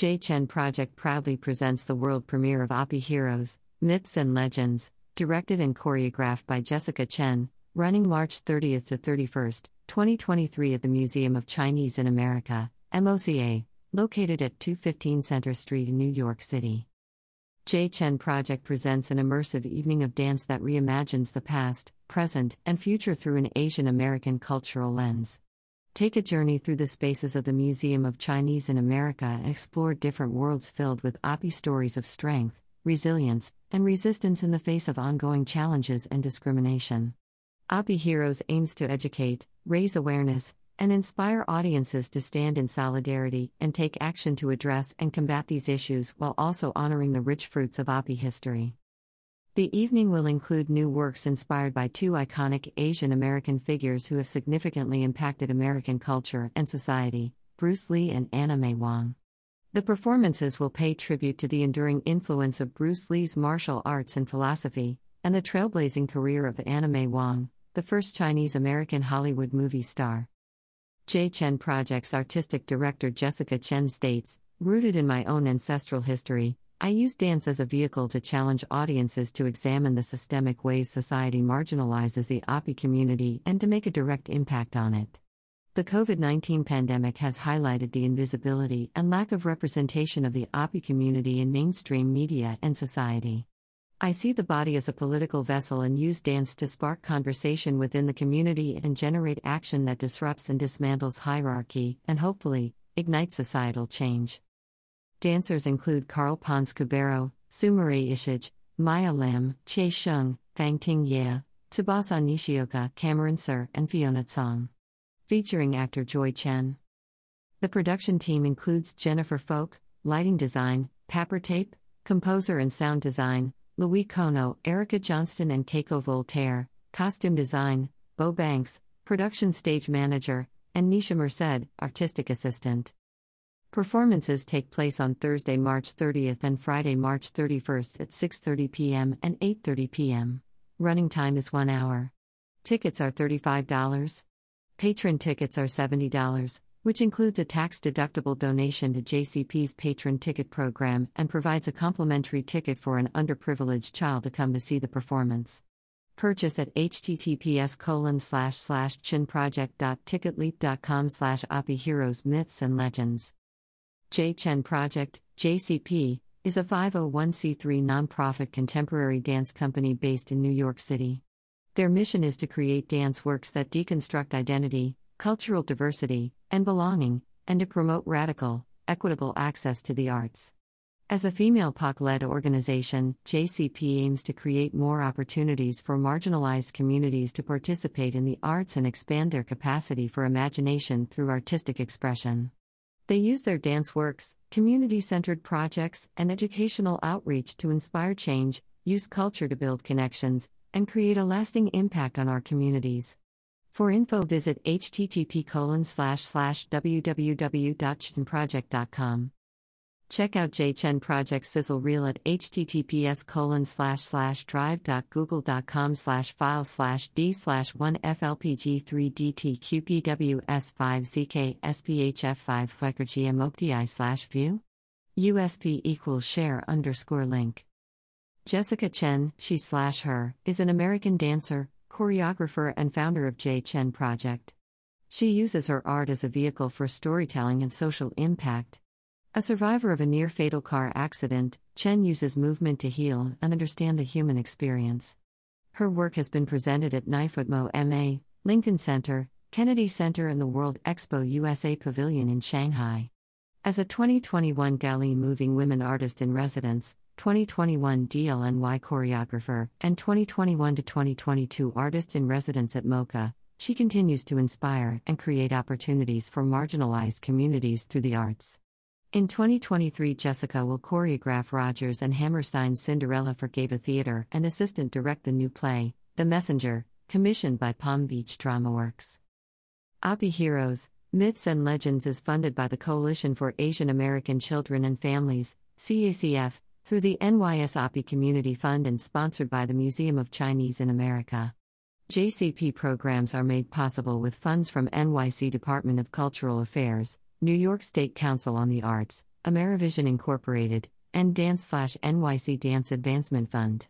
J. Chen Project proudly presents the world premiere of AAPI Heroes, Myths and Legends, directed and choreographed by Jessica Chen, running March 30th to 31st, 2023 at the Museum of Chinese in America, MOCA, located at 215 Center Street in New York City. J. Chen Project presents an immersive evening of dance that reimagines the past, present, and future through an Asian American cultural lens. Take a journey through the spaces of the Museum of Chinese in America and explore different worlds filled with AAPI stories of strength, resilience, and resistance in the face of ongoing challenges and discrimination. AAPI Heroes aims to educate, raise awareness, and inspire audiences to stand in solidarity and take action to address and combat these issues while also honoring the rich fruits of AAPI history. The evening will include new works inspired by two iconic Asian American figures who have significantly impacted American culture and society, Bruce Lee and Anna May Wong. The performances will pay tribute to the enduring influence of Bruce Lee's martial arts and philosophy, and the trailblazing career of Anna May Wong, the first Chinese American Hollywood movie star. J. Chen Project's artistic director Jessica Chen states, "Rooted in my own ancestral history, I use dance as a vehicle to challenge audiences to examine the systemic ways society marginalizes the AAPI community and to make a direct impact on it." The COVID-19 pandemic has highlighted the invisibility and lack of representation of the AAPI community in mainstream media and society. I see the body as a political vessel and use dance to spark conversation within the community and generate action that disrupts and dismantles hierarchy and hopefully ignites societal change. Dancers include Carl Ponce Kubero, Sumire Ishige, Maya Lam, Che Sheng, Fang Ting Ye, Tsubasa Nishioka, Cameron Sir, and Fiona Tsong. Featuring actor Joy Chen. The production team includes Jennifer Folk, lighting design, paper tape, composer and sound design, Louis Kono, Erica Johnston and Keiko Voltaire, costume design, Bo Banks, production stage manager, and Nisha Merced, artistic assistant. Performances take place on Thursday, March 30th and Friday, March 31st at 6:30 p.m. and 8:30 p.m. Running time is 1 hour. Tickets are $35. Patron tickets are $70, which includes a tax-deductible donation to JCP's patron ticket program and provides a complimentary ticket for an underprivileged child to come to see the performance. Purchase at https://chinproject.ticketleap.com/AAPI Heroes Myths and Legends. J. Chen Project, JCP, is a 501c3 nonprofit contemporary dance company based in New York City. Their mission is to create dance works that deconstruct identity, cultural diversity, and belonging, and to promote radical, equitable access to the arts. As a female POC-led organization, JCP aims to create more opportunities for marginalized communities to participate in the arts and expand their capacity for imagination through artistic expression. They use their dance works, community-centered projects, and educational outreach to inspire change, use culture to build connections, and create a lasting impact on our communities. For info, visit http://www.chenproject.com. Check out J. Chen Project sizzle reel at https://drive.google.com/file/d/1flpg3dtqpws5zksphf5fweckergmokdi/view. usp=share_link. Jessica Chen, she/her, is an American dancer, choreographer and founder of J. Chen Project. She uses her art as a vehicle for storytelling and social impact. A survivor of a near-fatal car accident, Chen uses movement to heal and understand the human experience. Her work has been presented at NIFOTMO MA, Lincoln Center, Kennedy Center and the World Expo USA Pavilion in Shanghai. As a 2021 Gaoli Moving Women Artist in Residence, 2021 DLNY choreographer, and 2021 to 2022 artist in residence at MOCA, she continues to inspire and create opportunities for marginalized communities through the arts. In 2023, Jessica will choreograph Rogers and Hammerstein's Cinderella for Geva Theater and assistant direct the new play, The Messenger, commissioned by Palm Beach Drama Works. AAPI Heroes, Myths and Legends is funded by the Coalition for Asian American Children and Families, CACF, through the NYS AAPI Community Fund and sponsored by the Museum of Chinese in America. JCP programs are made possible with funds from NYC Department of Cultural Affairs, New York State Council on the Arts, Amerivision Inc., and Dance/NYC Dance Advancement Fund.